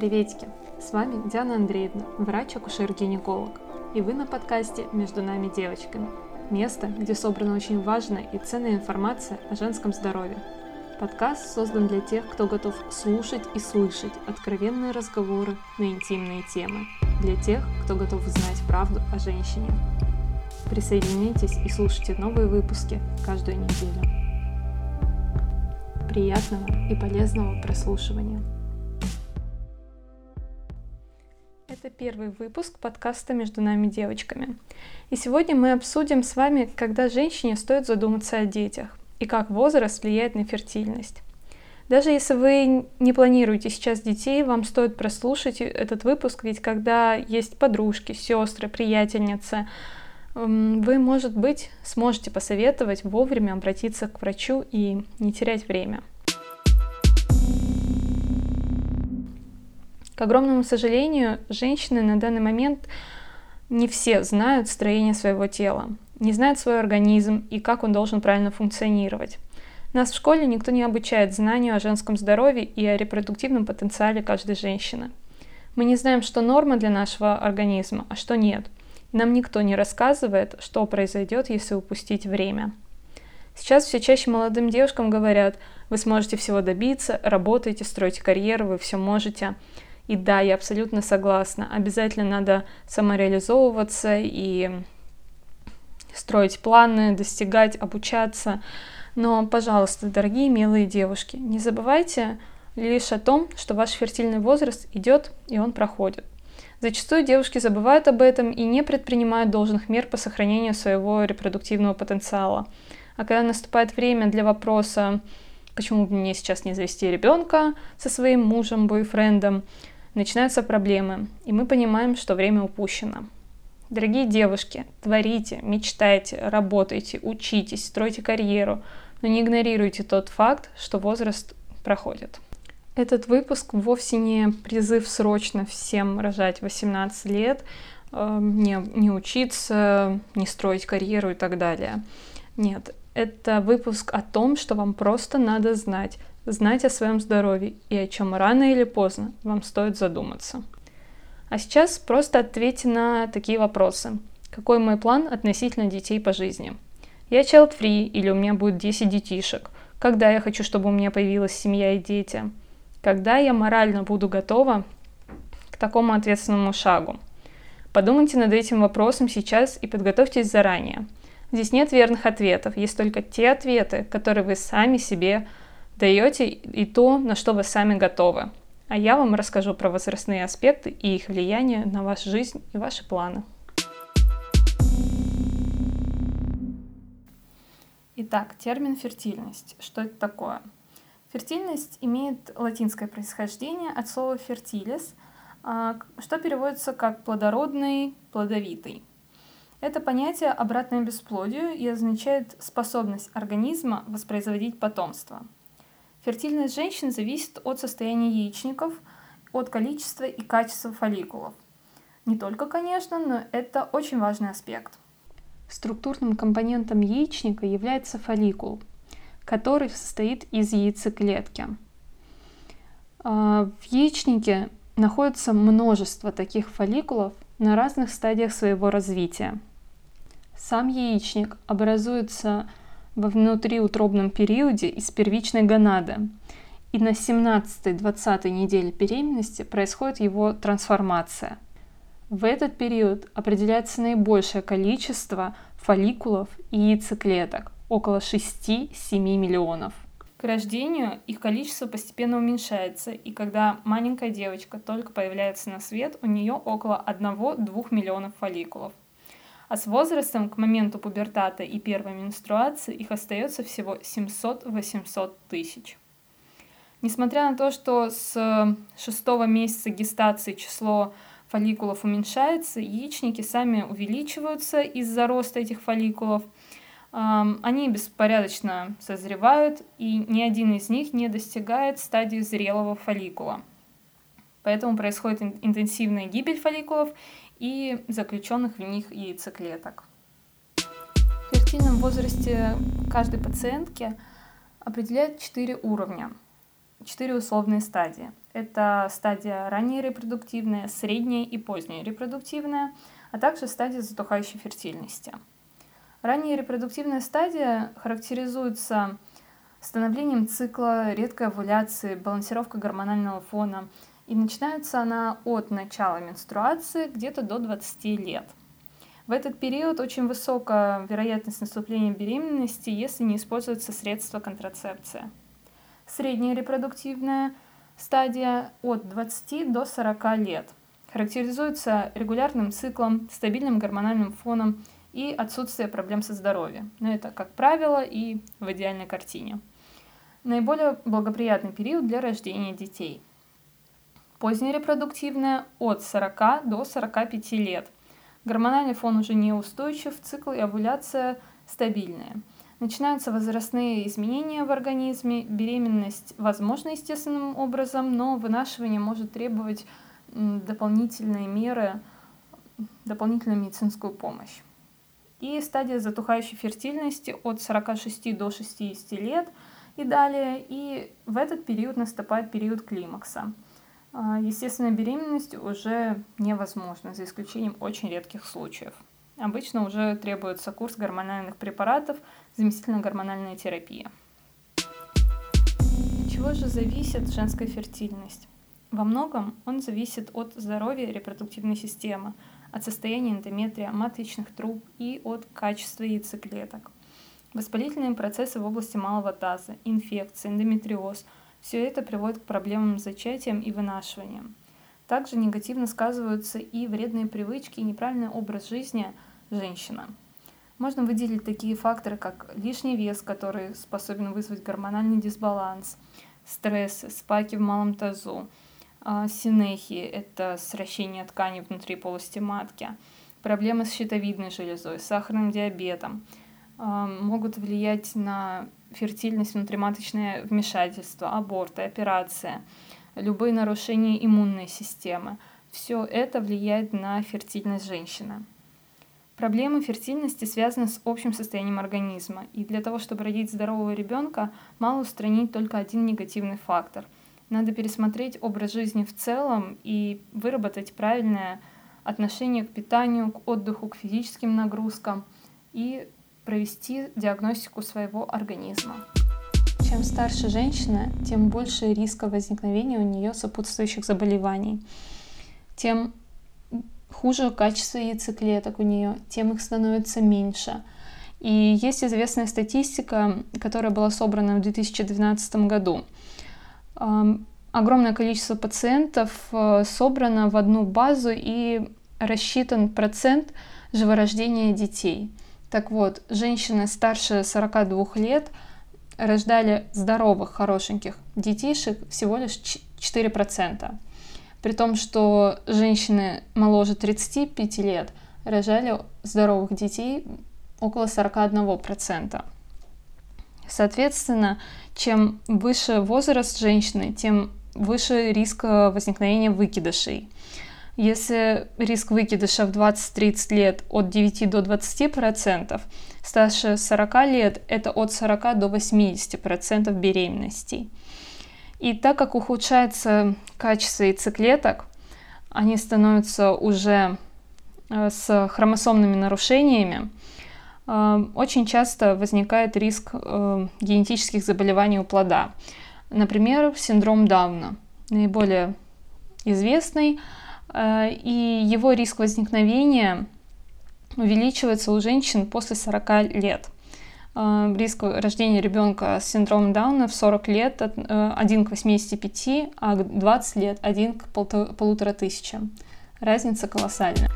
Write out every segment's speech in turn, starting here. Приветики! С вами Диана Андреевна, врач-акушер-гинеколог. И вы на подкасте «Между нами девочками» – место, где собрана очень важная и ценная информация о женском здоровье. Подкаст создан для тех, кто готов слушать и слышать откровенные разговоры на интимные темы, для тех, кто готов узнать правду о женщине. Присоединяйтесь и слушайте новые выпуски каждую неделю. Приятного и полезного прослушивания! Это первый выпуск подкаста «Между нами девочками». И сегодня мы обсудим с вами, когда женщине стоит задуматься о детях и как возраст влияет на фертильность. Даже если вы не планируете сейчас детей, вам стоит прослушать этот выпуск, ведь когда есть подружки, сестры, приятельницы, вы, может быть, сможете посоветовать вовремя обратиться к врачу и не терять время. К огромному сожалению, женщины на данный момент не все знают строение своего тела, не знают свой организм и как он должен правильно функционировать. Нас в школе никто не обучает знанию о женском здоровье и о репродуктивном потенциале каждой женщины. Мы не знаем, что норма для нашего организма, а что нет. Нам никто не рассказывает, что произойдет, если упустить время. Сейчас все чаще молодым девушкам говорят: вы сможете всего добиться, работайте, стройте карьеру, вы все можете. И да, я абсолютно согласна, обязательно надо самореализовываться и строить планы, достигать, обучаться. Но, пожалуйста, дорогие милые девушки, не забывайте лишь о том, что ваш фертильный возраст идет и он проходит. Зачастую девушки забывают об этом и не предпринимают должных мер по сохранению своего репродуктивного потенциала. А когда наступает время для вопроса, почему бы мне сейчас не завести ребенка со своим мужем, бойфрендом, начинаются проблемы, и мы понимаем, что время упущено. Дорогие девушки, творите, мечтайте, работайте, учитесь, стройте карьеру, но не игнорируйте тот факт, что возраст проходит. Этот выпуск вовсе не призыв срочно всем рожать 18 лет, не учиться, не строить карьеру и так далее. Нет, это выпуск о том, что вам просто надо знать о своем здоровье и о чем рано или поздно вам стоит задуматься. А сейчас просто ответьте на такие вопросы. Какой мой план относительно детей по жизни? Я child-free или у меня будет 10 детишек? Когда я хочу, чтобы у меня появилась семья и дети? Когда я морально буду готова к такому ответственному шагу? Подумайте над этим вопросом сейчас и подготовьтесь заранее. Здесь нет верных ответов, есть только те ответы, которые вы сами себе даете и то, на что вы сами готовы. А я вам расскажу про возрастные аспекты и их влияние на вашу жизнь и ваши планы. Итак, термин «фертильность». Что это такое? Фертильность имеет латинское происхождение от слова «fertilis», что переводится как «плодородный», «плодовитый». Это понятие обратное бесплодию и означает способность организма воспроизводить потомство. Фертильность женщин зависит от состояния яичников, от количества и качества фолликулов. Не только, конечно, но это очень важный аспект. Структурным компонентом яичника является фолликул, который состоит из яйцеклетки. В яичнике находится множество таких фолликулов на разных стадиях своего развития. Сам яичник образуется во внутриутробном периоде из первичной гонады, и на 17-20 неделе беременности происходит его трансформация. В этот период определяется наибольшее количество фолликулов и яйцеклеток – около 6-7 миллионов. К рождению их количество постепенно уменьшается, и когда маленькая девочка только появляется на свет, у нее около 1-2 миллионов фолликулов. А с возрастом к моменту пубертата и первой менструации их остается всего 700-800 тысяч. Несмотря на то, что с 6-го месяца гестации число фолликулов уменьшается, яичники сами увеличиваются из-за роста этих фолликулов. Они беспорядочно созревают, и ни один из них не достигает стадии зрелого фолликула. Поэтому происходит интенсивная гибель фолликулов и заключенных в них яйцеклеток. В фертильном возрасте каждой пациентки определяют 4 уровня, 4 условные стадии. Это стадия ранняя репродуктивная, средняя и поздняя репродуктивная, а также стадия затухающей фертильности. Ранняя репродуктивная стадия характеризуется становлением цикла, редкой овуляции, балансировкой гормонального фона. И начинается она от начала менструации где-то до 20 лет. В этот период очень высокая вероятность наступления беременности, если не используются средства контрацепции. Средняя репродуктивная стадия от 20 до 40 лет. Характеризуется регулярным циклом, стабильным гормональным фоном и отсутствием проблем со здоровьем. Но это, как правило, и в идеальной картине. Наиболее благоприятный период для рождения детей. Поздняя репродуктивная от 40 до 45 лет. Гормональный фон уже неустойчив, цикл и овуляция стабильные. Начинаются возрастные изменения в организме, беременность возможна естественным образом, но вынашивание может требовать дополнительные меры, дополнительную медицинскую помощь. И стадия затухающей фертильности от 46 до 60 лет и далее. И в этот период наступает период климакса. Естественная беременность уже невозможна, за исключением очень редких случаев. Обычно уже требуется курс гормональных препаратов, заместительная гормональная терапия. От чего же зависит женская фертильность? Во многом он зависит от здоровья репродуктивной системы, от состояния эндометрия, маточных труб и от качества яйцеклеток. Воспалительные процессы в области малого таза, инфекции, эндометриоз – все это приводит к проблемам с зачатием и вынашиванием. Также негативно сказываются и вредные привычки, и неправильный образ жизни женщины. Можно выделить такие факторы, как лишний вес, который способен вызвать гормональный дисбаланс, стресс, спайки в малом тазу, синехии – это сращение тканей внутри полости матки, проблемы с щитовидной железой, сахарным диабетом. Могут влиять на фертильность внутриматочное вмешательство, аборты, операции, любые нарушения иммунной системы. Все это влияет на фертильность женщины. Проблемы фертильности связаны с общим состоянием организма. И для того, чтобы родить здорового ребенка, мало устранить только один негативный фактор. Надо пересмотреть образ жизни в целом и выработать правильное отношение к питанию, к отдыху, к физическим нагрузкам и провести диагностику своего организма. Чем старше женщина, тем больше риска возникновения у нее сопутствующих заболеваний. Тем хуже качество яйцеклеток у нее, тем их становится меньше. И есть известная статистика, которая была собрана в 2012 году. Огромное количество пациентов собрано в одну базу и рассчитан процент живорождения детей. Так вот, женщины старше 42 лет рождали здоровых, хорошеньких детишек всего лишь 4%. При том, что женщины моложе 35 лет рожали здоровых детей около 41%. Соответственно, чем выше возраст женщины, тем выше риск возникновения выкидышей. Если риск выкидыша в 20-30 лет от 9 до 20%, старше 40 лет это от 40 до 80% беременностей. И так как ухудшается качество яйцеклеток, они становятся уже с хромосомными нарушениями, очень часто возникает риск генетических заболеваний у плода. Например, синдром Дауна, наиболее известный. И его риск возникновения увеличивается у женщин после 40 лет. Риск рождения ребенка с синдромом Дауна в 40 лет 1 к 85, а к 20 лет 1 к 1500. Разница колоссальная.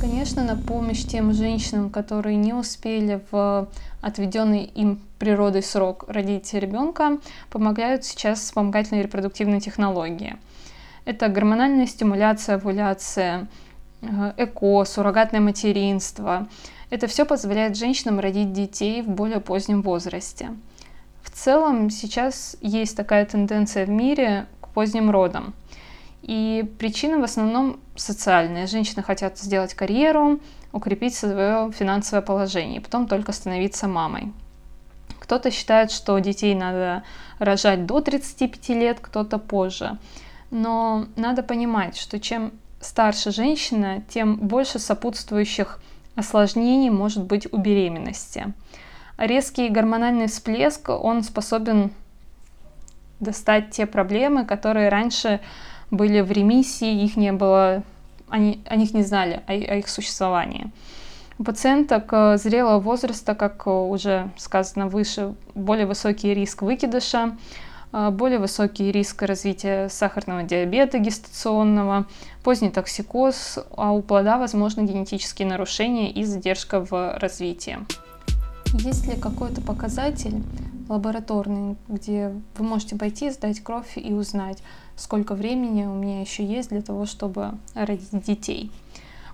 Конечно, на помощь тем женщинам, которые не успели в отведенный им природой срок родить ребенка, помогают сейчас вспомогательные репродуктивные технологии. Это гормональная стимуляция, овуляция, ЭКО, суррогатное материнство. Это все позволяет женщинам родить детей в более позднем возрасте. В целом сейчас есть такая тенденция в мире к поздним родам. И причины в основном социальные. Женщины хотят сделать карьеру, укрепить свое финансовое положение, потом только становиться мамой. Кто-то считает, что детей надо рожать до 35 лет, кто-то позже. но надо понимать, что чем старше женщина, тем больше сопутствующих осложнений может быть у беременности. Резкий гормональный всплеск, он способен достать те проблемы, которые раньше были в ремиссии, их не было, они о них не знали, о их существовании. У пациенток зрелого возраста, как уже сказано выше, более высокий риск выкидыша, более высокий риск развития сахарного диабета гестационного, поздний токсикоз, а у плода возможны генетические нарушения и задержка в развитии. Есть ли какой-то показатель лабораторный, где вы можете пойти, сдать кровь и узнать, сколько времени у меня еще есть для того, чтобы родить детей?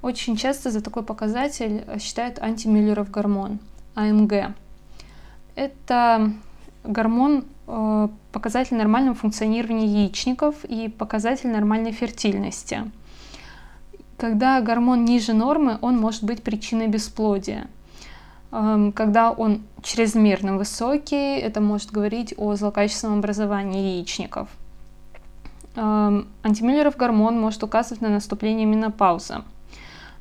Очень часто за такой показатель считают антимюллеров гормон, АМГ. Это гормон, показатель нормального функционирования яичников и показатель нормальной фертильности. Когда гормон ниже нормы, он может быть причиной бесплодия. Когда он чрезмерно высокий, это может говорить о злокачественном образовании яичников. Антимюллеров гормон может указывать на наступление менопаузы.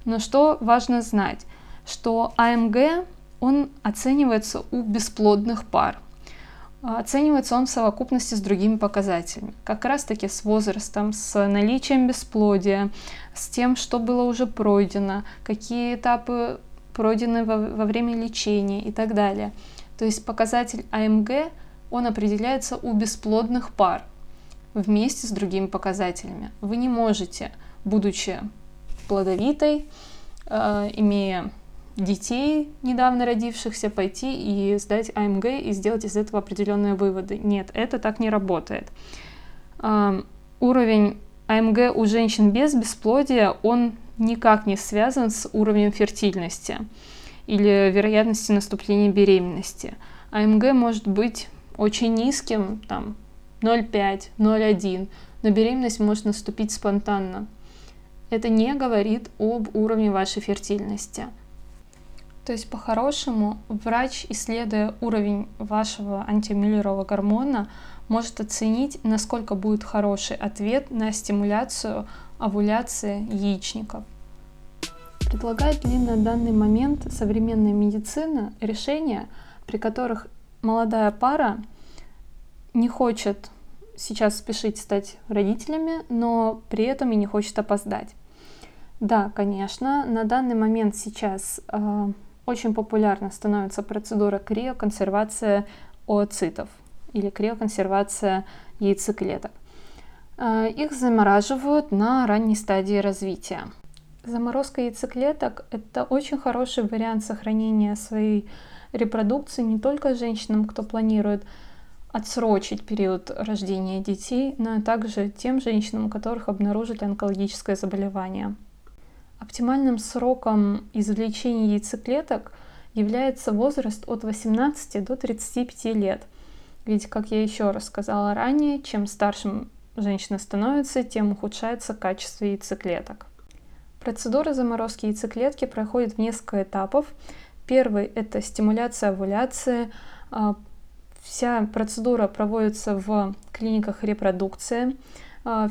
Но что важно знать, что АМГ, он оценивается у бесплодных пар. Оценивается он в совокупности с другими показателями, как раз таки с возрастом, с наличием бесплодия, с тем, что было уже пройдено, какие этапы пройдены во время лечения и так далее. То есть показатель АМГ, он определяется у бесплодных пар вместе с другими показателями. Вы не можете, будучи плодовитой, имея детей, недавно родившихся, пойти и сдать АМГ и сделать из этого определенные выводы. Нет, это так не работает. Уровень АМГ у женщин без бесплодия, он никак не связан с уровнем фертильности или вероятности наступления беременности. АМГ может быть очень низким, там 0,5, 0,1, но беременность может наступить спонтанно. Это не говорит об уровне вашей фертильности. То есть, по-хорошему, врач, исследуя уровень вашего антимюллерового гормона, может оценить, насколько будет хороший ответ на стимуляцию овуляции яичников. Предлагает ли на данный момент современная медицина решения, при которых молодая пара не хочет сейчас спешить стать родителями, но при этом и не хочет опоздать? Да, конечно, на данный момент сейчас очень популярна становится процедура криоконсервация ооцитов или криоконсервация яйцеклеток. Их замораживают на ранней стадии развития. Заморозка яйцеклеток – это очень хороший вариант сохранения своей репродукции не только женщинам, кто планирует отсрочить период рождения детей, но и также тем женщинам, у которых обнаружили онкологическое заболевание. Оптимальным сроком извлечения яйцеклеток является возраст от 18 до 35 лет. Ведь, как я еще раз сказала ранее, чем старше женщина становится, тем ухудшается качество яйцеклеток. Процедура заморозки яйцеклетки проходит в несколько этапов. Первый – это стимуляция овуляции. Вся процедура проводится в клиниках репродукции.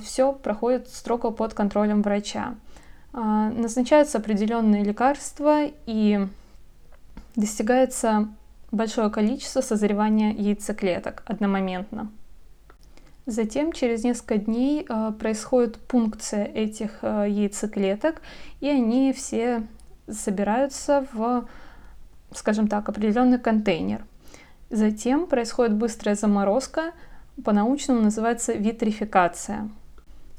Все проходит строго под контролем врача. Назначаются определенные лекарства и достигается большое количество созревания яйцеклеток одномоментно. Затем через несколько дней происходит пункция этих яйцеклеток, и они все собираются в, скажем так, определенный контейнер. Затем происходит быстрая заморозка, по-научному называется витрификация.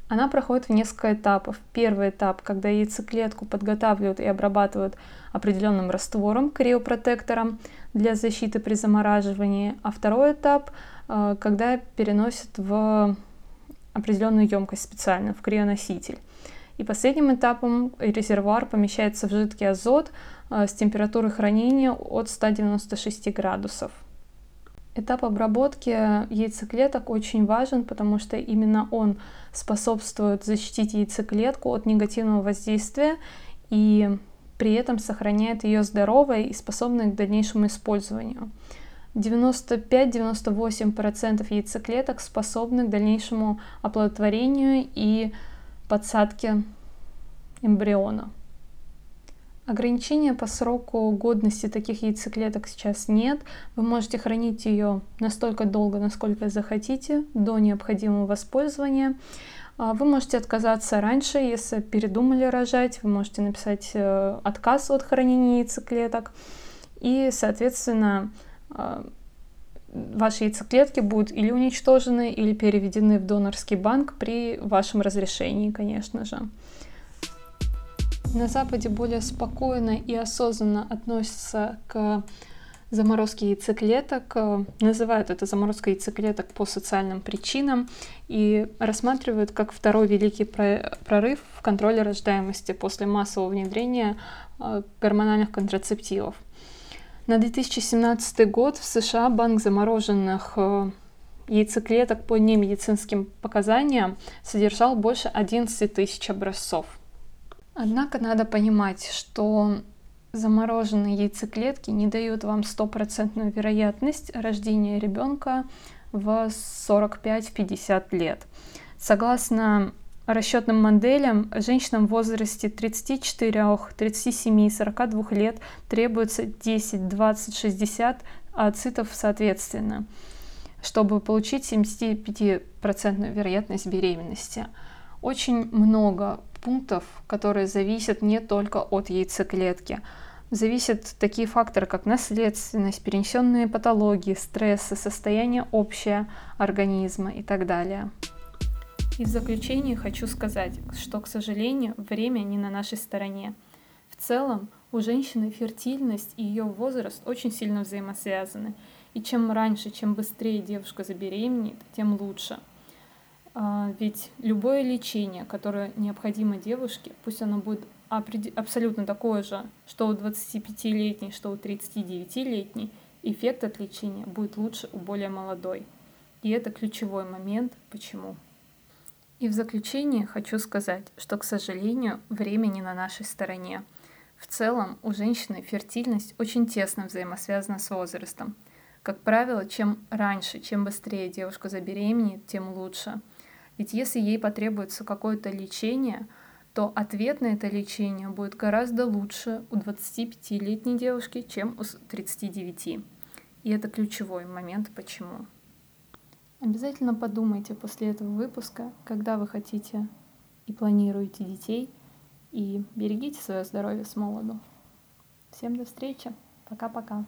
Она проходит в несколько этапов. Первый этап, когда яйцеклетку подготавливают и обрабатывают определенным раствором, криопротектором для защиты при замораживании. А второй этап, когда переносят в определенную емкость специально, в крионоситель. И последним этапом резервуар помещается в жидкий азот с температурой хранения от 196 градусов. Этап обработки яйцеклеток очень важен, потому что именно он способствует защитить яйцеклетку от негативного воздействия и при этом сохраняет ее здоровой и способной к дальнейшему использованию. 95-98% яйцеклеток способны к дальнейшему оплодотворению и подсадке эмбриона. Ограничения по сроку годности таких яйцеклеток сейчас нет. Вы можете хранить ее настолько долго, насколько захотите, до необходимого воспользования. Вы можете отказаться раньше, если передумали рожать, вы можете написать отказ от хранения яйцеклеток. И, соответственно, ваши яйцеклетки будут или уничтожены, или переведены в донорский банк при вашем разрешении, конечно же. На Западе более спокойно и осознанно относятся к заморозке яйцеклеток, называют это заморозкой яйцеклеток по социальным причинам и рассматривают как второй великий прорыв в контроле рождаемости после массового внедрения гормональных контрацептивов. На 2017 год в США банк замороженных яйцеклеток по немедицинским показаниям содержал больше 11 тысяч образцов. Однако надо понимать, что замороженные яйцеклетки не дают вам стопроцентную вероятность рождения ребенка в 45-50 лет. Согласно расчетным моделям, женщинам в возрасте 34, 37 и 42 лет требуется 10, 20, 60 ооцитов соответственно, чтобы получить 75% вероятность беременности. Очень много пунктов, которые зависят не только от яйцеклетки. Зависят такие факторы, как наследственность, перенесенные патологии, стрессы, состояние общее организма и так далее. И в заключение хочу сказать, что, к сожалению, время не на нашей стороне. В целом, у женщины фертильность и ее возраст очень сильно взаимосвязаны. И чем раньше, чем быстрее девушка забеременеет, тем лучше. Ведь любое лечение, которое необходимо девушке, пусть оно будет абсолютно такое же, что у 25-летней, что у 39-летней, эффект от лечения будет лучше у более молодой. И это ключевой момент, почему. И в заключение хочу сказать, что, к сожалению, время не на нашей стороне. В целом, у женщины фертильность очень тесно взаимосвязана с возрастом. Как правило, чем раньше, чем быстрее девушка забеременеет, тем лучше. Ведь если ей потребуется какое-то лечение, то ответ на это лечение будет гораздо лучше у 25-летней девушки, чем у 39. И это ключевой момент, почему. Обязательно подумайте после этого выпуска, когда вы хотите и планируете детей, и берегите свое здоровье с молоду. Всем до встречи. Пока-пока.